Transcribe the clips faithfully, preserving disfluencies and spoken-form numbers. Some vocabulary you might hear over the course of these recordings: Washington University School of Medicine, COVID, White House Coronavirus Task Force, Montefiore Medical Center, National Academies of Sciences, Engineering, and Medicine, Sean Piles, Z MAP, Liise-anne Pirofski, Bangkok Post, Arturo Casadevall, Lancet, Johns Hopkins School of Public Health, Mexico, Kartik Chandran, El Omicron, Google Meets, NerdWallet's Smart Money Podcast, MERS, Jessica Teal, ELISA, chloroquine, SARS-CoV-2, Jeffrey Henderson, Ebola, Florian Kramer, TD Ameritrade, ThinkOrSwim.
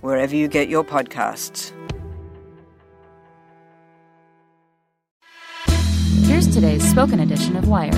wherever you get your podcasts. Here's today's spoken edition of Wired.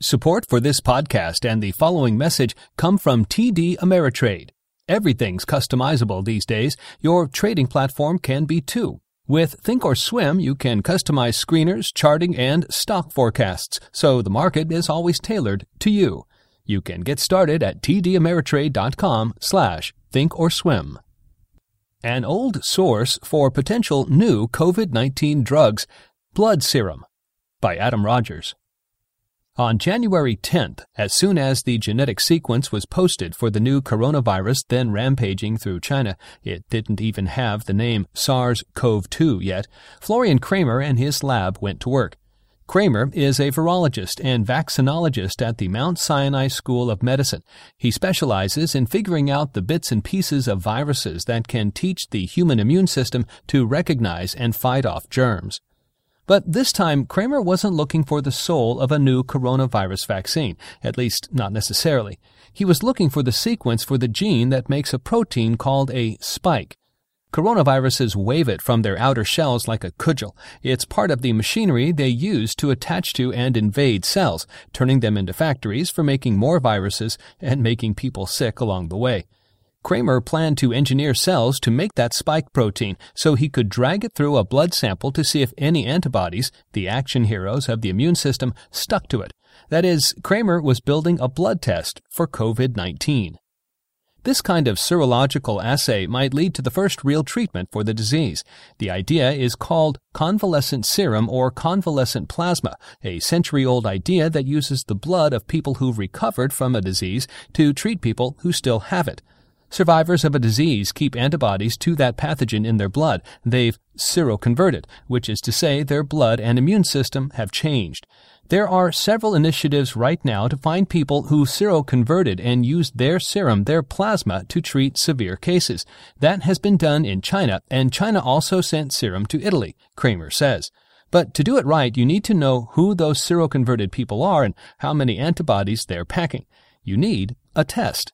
Support for this podcast and the following message come from T D Ameritrade. Everything's customizable these days. Your trading platform can be too. With ThinkOrSwim, you can customize screeners, charting, and stock forecasts, so the market is always tailored to you. You can get started at tdameritrade.com slash thinkorswim. An old source for potential new COVID nineteen drugs, blood serum, by Adam Rogers. On January tenth, as soon as the genetic sequence was posted for the new coronavirus then rampaging through China, it didn't even have the name SARS-C o V two yet, Florian Kramer and his lab went to work. Kramer is a virologist and vaccinologist at the Mount Sinai School of Medicine. He specializes in figuring out the bits and pieces of viruses that can teach the human immune system to recognize and fight off germs. But this time, Kramer wasn't looking for the soul of a new coronavirus vaccine, at least not necessarily. He was looking for the sequence for the gene that makes a protein called a spike. Coronaviruses wave it from their outer shells like a cudgel. It's part of the machinery they use to attach to and invade cells, turning them into factories for making more viruses and making people sick along the way. Kramer planned to engineer cells to make that spike protein so he could drag it through a blood sample to see if any antibodies, the action heroes of the immune system, stuck to it. That is, Kramer was building a blood test for COVID nineteen. This kind of serological assay might lead to the first real treatment for the disease. The idea is called convalescent serum or convalescent plasma, a century-old idea that uses the blood of people who've recovered from a disease to treat people who still have it. Survivors of a disease keep antibodies to that pathogen in their blood. They've seroconverted, which is to say their blood and immune system have changed. There are several initiatives right now to find people who seroconverted and used their serum, their plasma, to treat severe cases. That has been done in China, and China also sent serum to Italy, Kramer says. But to do it right, you need to know who those seroconverted people are and how many antibodies they're packing. You need a test.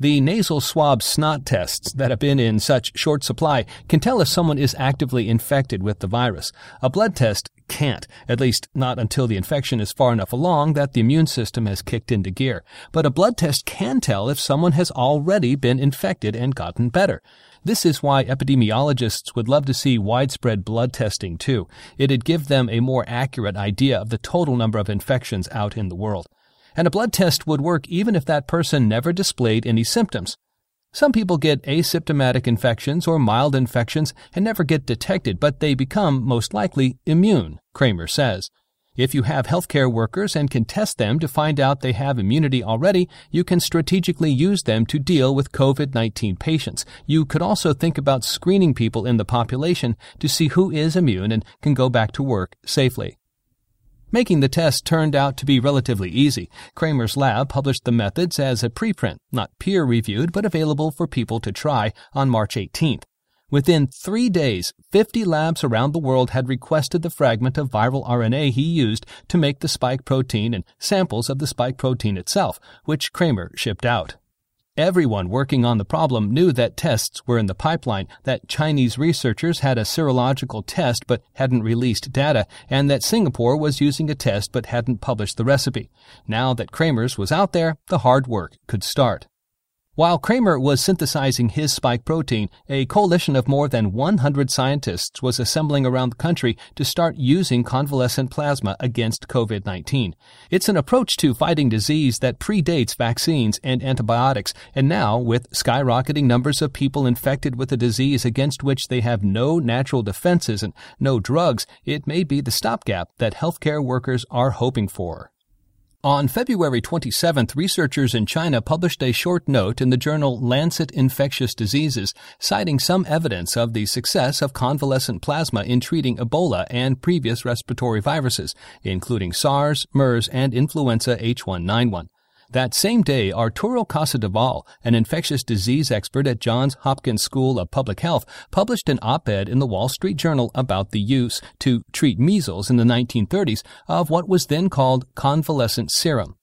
The nasal swab snot tests that have been in such short supply can tell if someone is actively infected with the virus. A blood test can't, at least not until the infection is far enough along that the immune system has kicked into gear. But a blood test can tell if someone has already been infected and gotten better. This is why epidemiologists would love to see widespread blood testing too. It'd give them a more accurate idea of the total number of infections out in the world. And a blood test would work even if that person never displayed any symptoms. Some people get asymptomatic infections or mild infections and never get detected, but they become, most likely, immune, Kramer says. If you have healthcare workers and can test them to find out they have immunity already, you can strategically use them to deal with COVID nineteen patients. You could also think about screening people in the population to see who is immune and can go back to work safely. Making the test turned out to be relatively easy. Kramer's lab published the methods as a preprint, not peer-reviewed, but available for people to try on March eighteenth. Within three days, fifty labs around the world had requested the fragment of viral R N A he used to make the spike protein and samples of the spike protein itself, which Kramer shipped out. Everyone working on the problem knew that tests were in the pipeline, that Chinese researchers had a serological test but hadn't released data, and that Singapore was using a test but hadn't published the recipe. Now that Kramer's was out there, the hard work could start. While Kramer was synthesizing his spike protein, a coalition of more than one hundred scientists was assembling around the country to start using convalescent plasma against COVID nineteen. It's an approach to fighting disease that predates vaccines and antibiotics, and now, with skyrocketing numbers of people infected with a disease against which they have no natural defenses and no drugs, it may be the stopgap that healthcare workers are hoping for. On February twenty-seventh, researchers in China published a short note in the journal Lancet Infectious Diseases, citing some evidence of the success of convalescent plasma in treating Ebola and previous respiratory viruses, including SARS, MERS, and influenza H one N one. That same day, Arturo Casadevall, an infectious disease expert at Johns Hopkins School of Public Health, published an op-ed in the Wall Street Journal about the use, to treat measles in the nineteen thirties, of what was then called convalescent serum.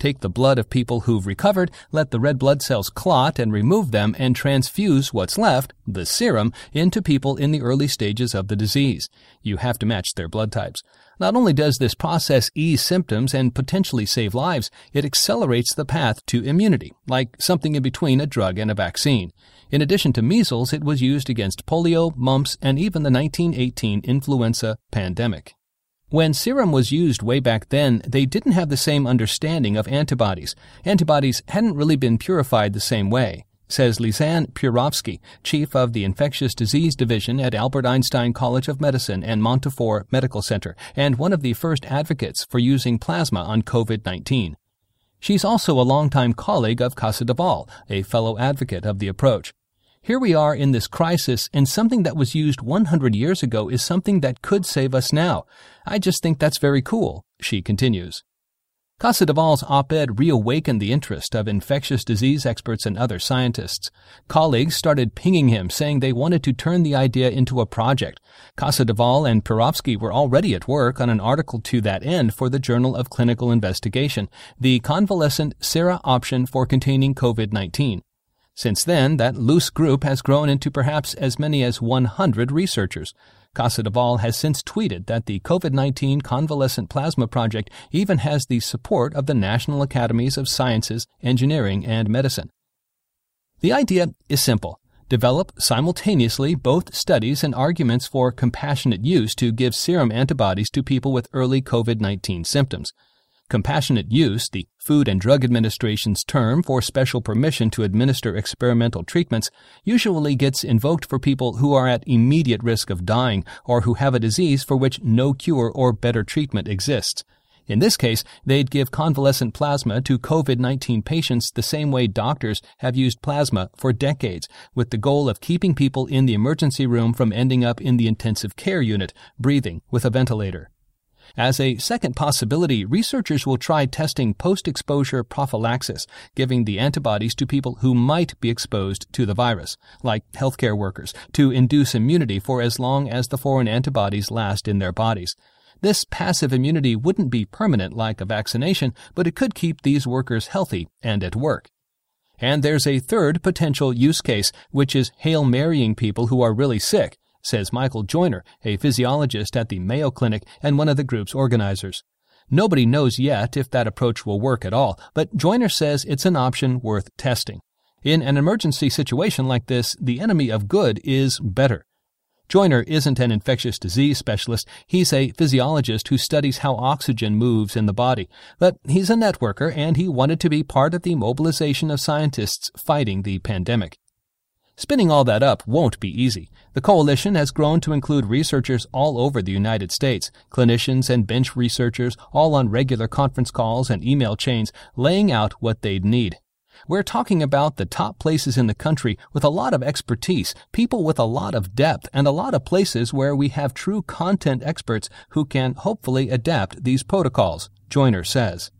Take the blood of people who've recovered, let the red blood cells clot and remove them, and transfuse what's left, the serum, into people in the early stages of the disease. You have to match their blood types. Not only does this process ease symptoms and potentially save lives, it accelerates the path to immunity, like something in between a drug and a vaccine. In addition to measles, it was used against polio, mumps, and even the nineteen eighteen influenza pandemic. When serum was used way back then, they didn't have the same understanding of antibodies. Antibodies hadn't really been purified the same way, says Liise-anne Pirofski, chief of the Infectious Disease Division at Albert Einstein College of Medicine and Montefiore Medical Center, and one of the first advocates for using plasma on COVID nineteen. She's also a longtime colleague of Casadevall, a fellow advocate of the approach. Here we are in this crisis, and something that was used one hundred years ago is something that could save us now. I just think that's very cool, she continues. Casadevall's op-ed reawakened the interest of infectious disease experts and other scientists. Colleagues started pinging him, saying they wanted to turn the idea into a project. Casadevall and Pirofsky were already at work on an article to that end for the Journal of Clinical Investigation, the convalescent sera option for containing COVID nineteen. Since then, that loose group has grown into perhaps as many as one hundred researchers. Casadevall has since tweeted that the COVID nineteen Convalescent Plasma Project even has the support of the National Academies of Sciences, Engineering, and Medicine. The idea is simple. Develop simultaneously both studies and arguments for compassionate use to give serum antibodies to people with early COVID nineteen symptoms. Compassionate use, the Food and Drug Administration's term for special permission to administer experimental treatments, usually gets invoked for people who are at immediate risk of dying or who have a disease for which no cure or better treatment exists. In this case, they'd give convalescent plasma to COVID nineteen patients the same way doctors have used plasma for decades, with the goal of keeping people in the emergency room from ending up in the intensive care unit, breathing with a ventilator. As a second possibility, researchers will try testing post-exposure prophylaxis, giving the antibodies to people who might be exposed to the virus, like healthcare workers, to induce immunity for as long as the foreign antibodies last in their bodies. This passive immunity wouldn't be permanent like a vaccination, but it could keep these workers healthy and at work. And there's a third potential use case, which is Hail Marying people who are really sick, says Michael Joyner, a physiologist at the Mayo Clinic and one of the group's organizers. Nobody knows yet if that approach will work at all, but Joyner says it's an option worth testing. In an emergency situation like this, the enemy of good is better. Joyner isn't an infectious disease specialist. He's a physiologist who studies how oxygen moves in the body. But he's a networker, and he wanted to be part of the mobilization of scientists fighting the pandemic. Spinning all that up won't be easy. The coalition has grown to include researchers all over the United States, clinicians and bench researchers, all on regular conference calls and email chains, laying out what they'd need. We're talking about the top places in the country with a lot of expertise, people with a lot of depth, and a lot of places where we have true content experts who can hopefully adapt these protocols, Joyner says.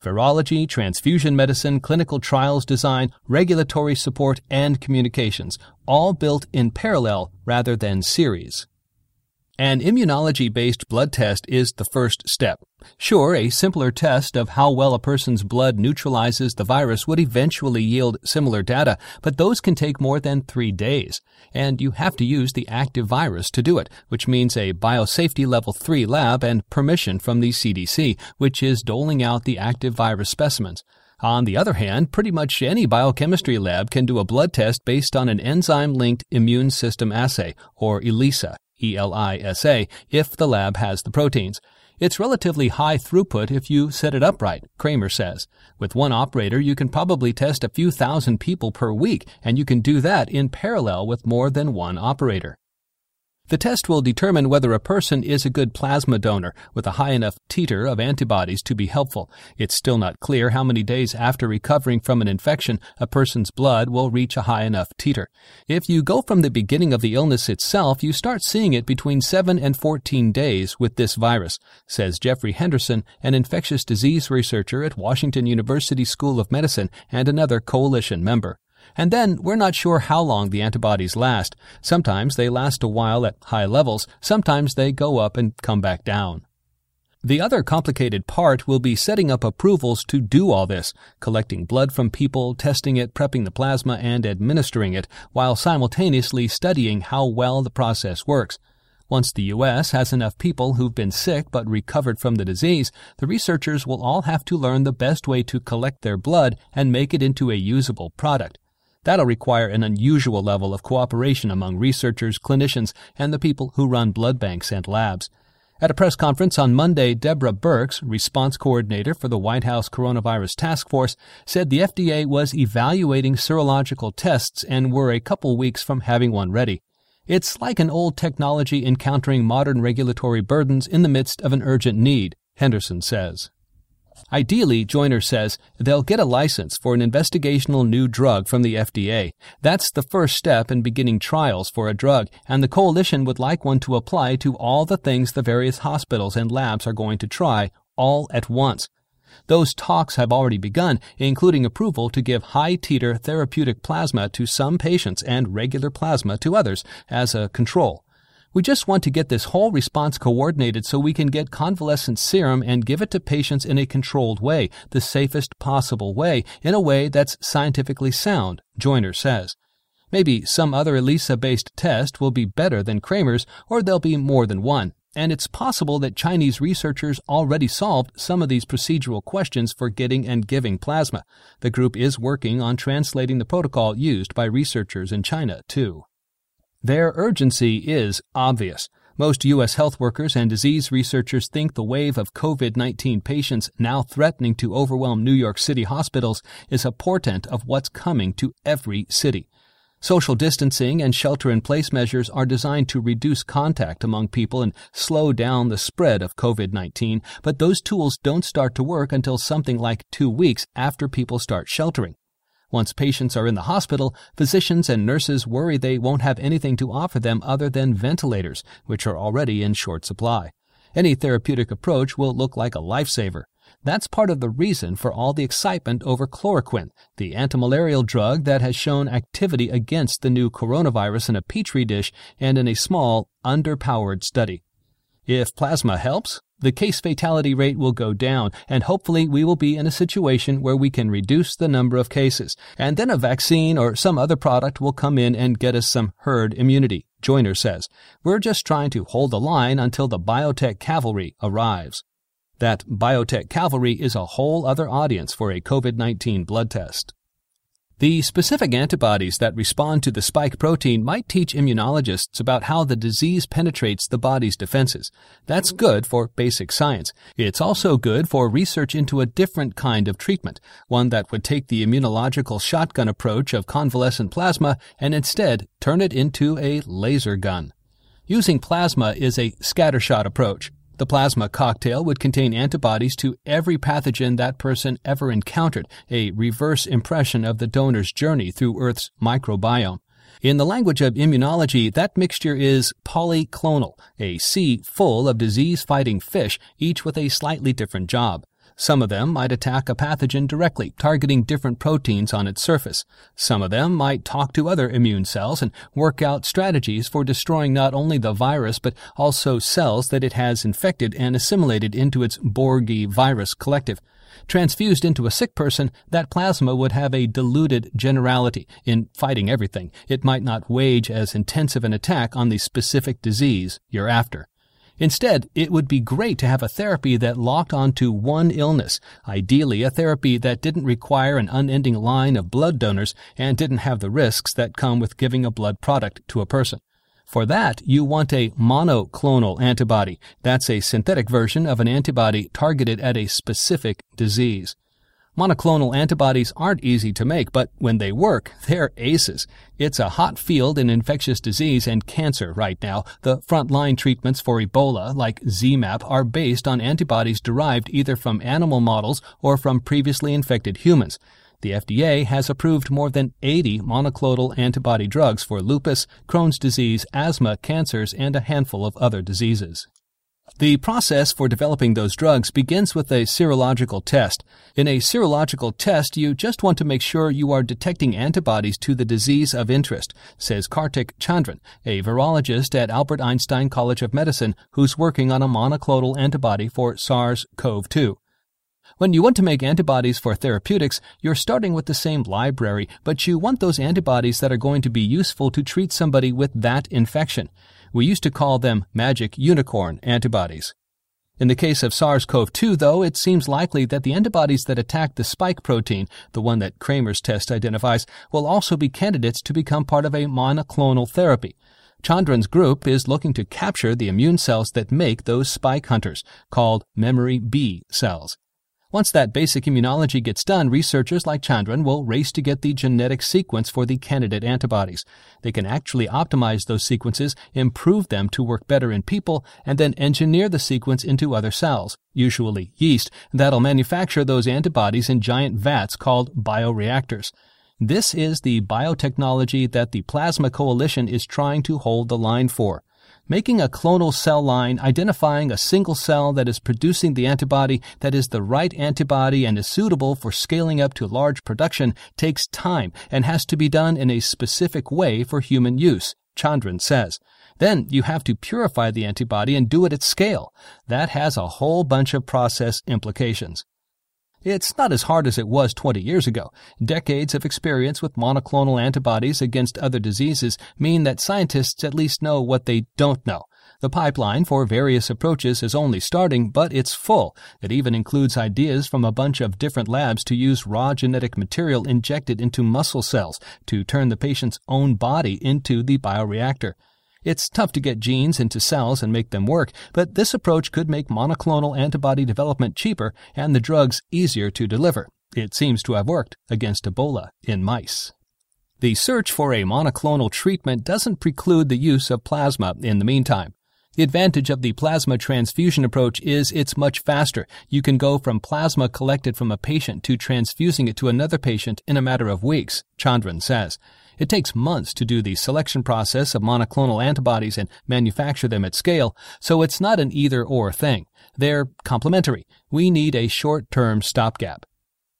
Virology, transfusion medicine, clinical trials design, regulatory support, and communications, all built in parallel rather than series. An immunology-based blood test is the first step. Sure, a simpler test of how well a person's blood neutralizes the virus would eventually yield similar data, but those can take more than three days. And you have to use the active virus to do it, which means a biosafety level three lab and permission from the C D C, which is doling out the active virus specimens. On the other hand, pretty much any biochemistry lab can do a blood test based on an enzyme-linked immune system assay, or ELISA. E L I S A, if the lab has the proteins. It's relatively high throughput if you set it up right, Kramer says. With one operator, you can probably test a few thousand people per week, and you can do that in parallel with more than one operator. The test will determine whether a person is a good plasma donor with a high enough titer of antibodies to be helpful. It's still not clear how many days after recovering from an infection a person's blood will reach a high enough titer. If you go from the beginning of the illness itself, you start seeing it between seven and fourteen days with this virus, says Jeffrey Henderson, an infectious disease researcher at Washington University School of Medicine and another coalition member. And then, we're not sure how long the antibodies last. Sometimes they last a while at high levels, sometimes they go up and come back down. The other complicated part will be setting up approvals to do all this, collecting blood from people, testing it, prepping the plasma, and administering it, while simultaneously studying how well the process works. Once the U S has enough people who've been sick but recovered from the disease, the researchers will all have to learn the best way to collect their blood and make it into a usable product. That'll require an unusual level of cooperation among researchers, clinicians, and the people who run blood banks and labs. At a press conference on Monday, Deborah Birx, response coordinator for the White House Coronavirus Task Force, said the F D A was evaluating serological tests and were a couple weeks from having one ready. It's like an old technology encountering modern regulatory burdens in the midst of an urgent need, Henderson says. Ideally, Joyner says, they'll get a license for an investigational new drug from the F D A. That's the first step in beginning trials for a drug, and the coalition would like one to apply to all the things the various hospitals and labs are going to try, all at once. Those talks have already begun, including approval to give high-titer therapeutic plasma to some patients and regular plasma to others as a control. We just want to get this whole response coordinated so we can get convalescent serum and give it to patients in a controlled way, the safest possible way, in a way that's scientifically sound, Joyner says. Maybe some other ELISA-based test will be better than Kramer's, or there'll be more than one. And it's possible that Chinese researchers already solved some of these procedural questions for getting and giving plasma. The group is working on translating the protocol used by researchers in China, too. Their urgency is obvious. Most U S health workers and disease researchers think the wave of COVID nineteen patients now threatening to overwhelm New York City hospitals is a portent of what's coming to every city. Social distancing and shelter-in-place measures are designed to reduce contact among people and slow down the spread of COVID nineteen, but those tools don't start to work until something like two weeks after people start sheltering. Once patients are in the hospital, physicians and nurses worry they won't have anything to offer them other than ventilators, which are already in short supply. Any therapeutic approach will look like a lifesaver. That's part of the reason for all the excitement over chloroquine, the antimalarial drug that has shown activity against the new coronavirus in a petri dish and in a small, underpowered study. If plasma helps, the case fatality rate will go down, and hopefully we will be in a situation where we can reduce the number of cases, and then a vaccine or some other product will come in and get us some herd immunity, Joyner says. We're just trying to hold the line until the biotech cavalry arrives. That biotech cavalry is a whole other audience for a COVID nineteen blood test. The specific antibodies that respond to the spike protein might teach immunologists about how the disease penetrates the body's defenses. That's good for basic science. It's also good for research into a different kind of treatment, one that would take the immunological shotgun approach of convalescent plasma and instead turn it into a laser gun. Using plasma is a scattershot approach. The plasma cocktail would contain antibodies to every pathogen that person ever encountered, a reverse impression of the donor's journey through Earth's microbiome. In the language of immunology, that mixture is polyclonal, a sea full of disease-fighting fish, each with a slightly different job. Some of them might attack a pathogen directly, targeting different proteins on its surface. Some of them might talk to other immune cells and work out strategies for destroying not only the virus but also cells that it has infected and assimilated into its Borgi virus collective. Transfused into a sick person, that plasma would have a diluted generality in fighting everything. It might not wage as intensive an attack on the specific disease you're after. Instead, it would be great to have a therapy that locked onto one illness, ideally a therapy that didn't require an unending line of blood donors and didn't have the risks that come with giving a blood product to a person. For that, you want a monoclonal antibody. That's a synthetic version of an antibody targeted at a specific disease. Monoclonal antibodies aren't easy to make, but when they work, they're aces. It's a hot field in infectious disease and cancer right now. The frontline treatments for Ebola, like Z MAP, are based on antibodies derived either from animal models or from previously infected humans. The F D A has approved more than eighty monoclonal antibody drugs for lupus, Crohn's disease, asthma, cancers, and a handful of other diseases. The process for developing those drugs begins with a serological test. In a serological test, you just want to make sure you are detecting antibodies to the disease of interest, says Kartik Chandran, a virologist at Albert Einstein College of Medicine who's working on a monoclonal antibody for SARS-C o V two. When you want to make antibodies for therapeutics, you're starting with the same library, but you want those antibodies that are going to be useful to treat somebody with that infection. We used to call them magic unicorn antibodies. In the case of SARS-C o V two, though, it seems likely that the antibodies that attack the spike protein, the one that Kramer's test identifies, will also be candidates to become part of a monoclonal therapy. Chandran's group is looking to capture the immune cells that make those spike hunters, called memory B cells. Once that basic immunology gets done, researchers like Chandran will race to get the genetic sequence for the candidate antibodies. They can actually optimize those sequences, improve them to work better in people, and then engineer the sequence into other cells, usually yeast, that'll manufacture those antibodies in giant vats called bioreactors. This is the biotechnology that the Plasma Coalition is trying to hold the line for. Making a clonal cell line, identifying a single cell that is producing the antibody that is the right antibody and is suitable for scaling up to large production, takes time and has to be done in a specific way for human use, Chandran says. Then you have to purify the antibody and do it at scale. That has a whole bunch of process implications. It's not as hard as it was twenty years ago. Decades of experience with monoclonal antibodies against other diseases mean that scientists at least know what they don't know. The pipeline for various approaches is only starting, but it's full. It even includes ideas from a bunch of different labs to use raw genetic material injected into muscle cells to turn the patient's own body into the bioreactor. It's tough to get genes into cells and make them work, but this approach could make monoclonal antibody development cheaper and the drugs easier to deliver. It seems to have worked against Ebola in mice. The search for a monoclonal treatment doesn't preclude the use of plasma in the meantime. The advantage of the plasma transfusion approach is it's much faster. You can go from plasma collected from a patient to transfusing it to another patient in a matter of weeks, Chandran says. It takes months to do the selection process of monoclonal antibodies and manufacture them at scale, so it's not an either-or thing. They're complementary. We need a short-term stopgap.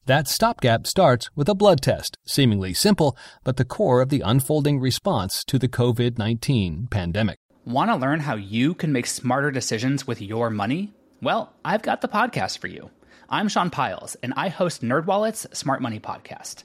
That stopgap starts with a blood test, seemingly simple, but the core of the unfolding response to the COVID nineteen pandemic. Want to learn how you can make smarter decisions with your money? Well, I've got the podcast for you. I'm Sean Piles, and I host NerdWallet's Smart Money Podcast.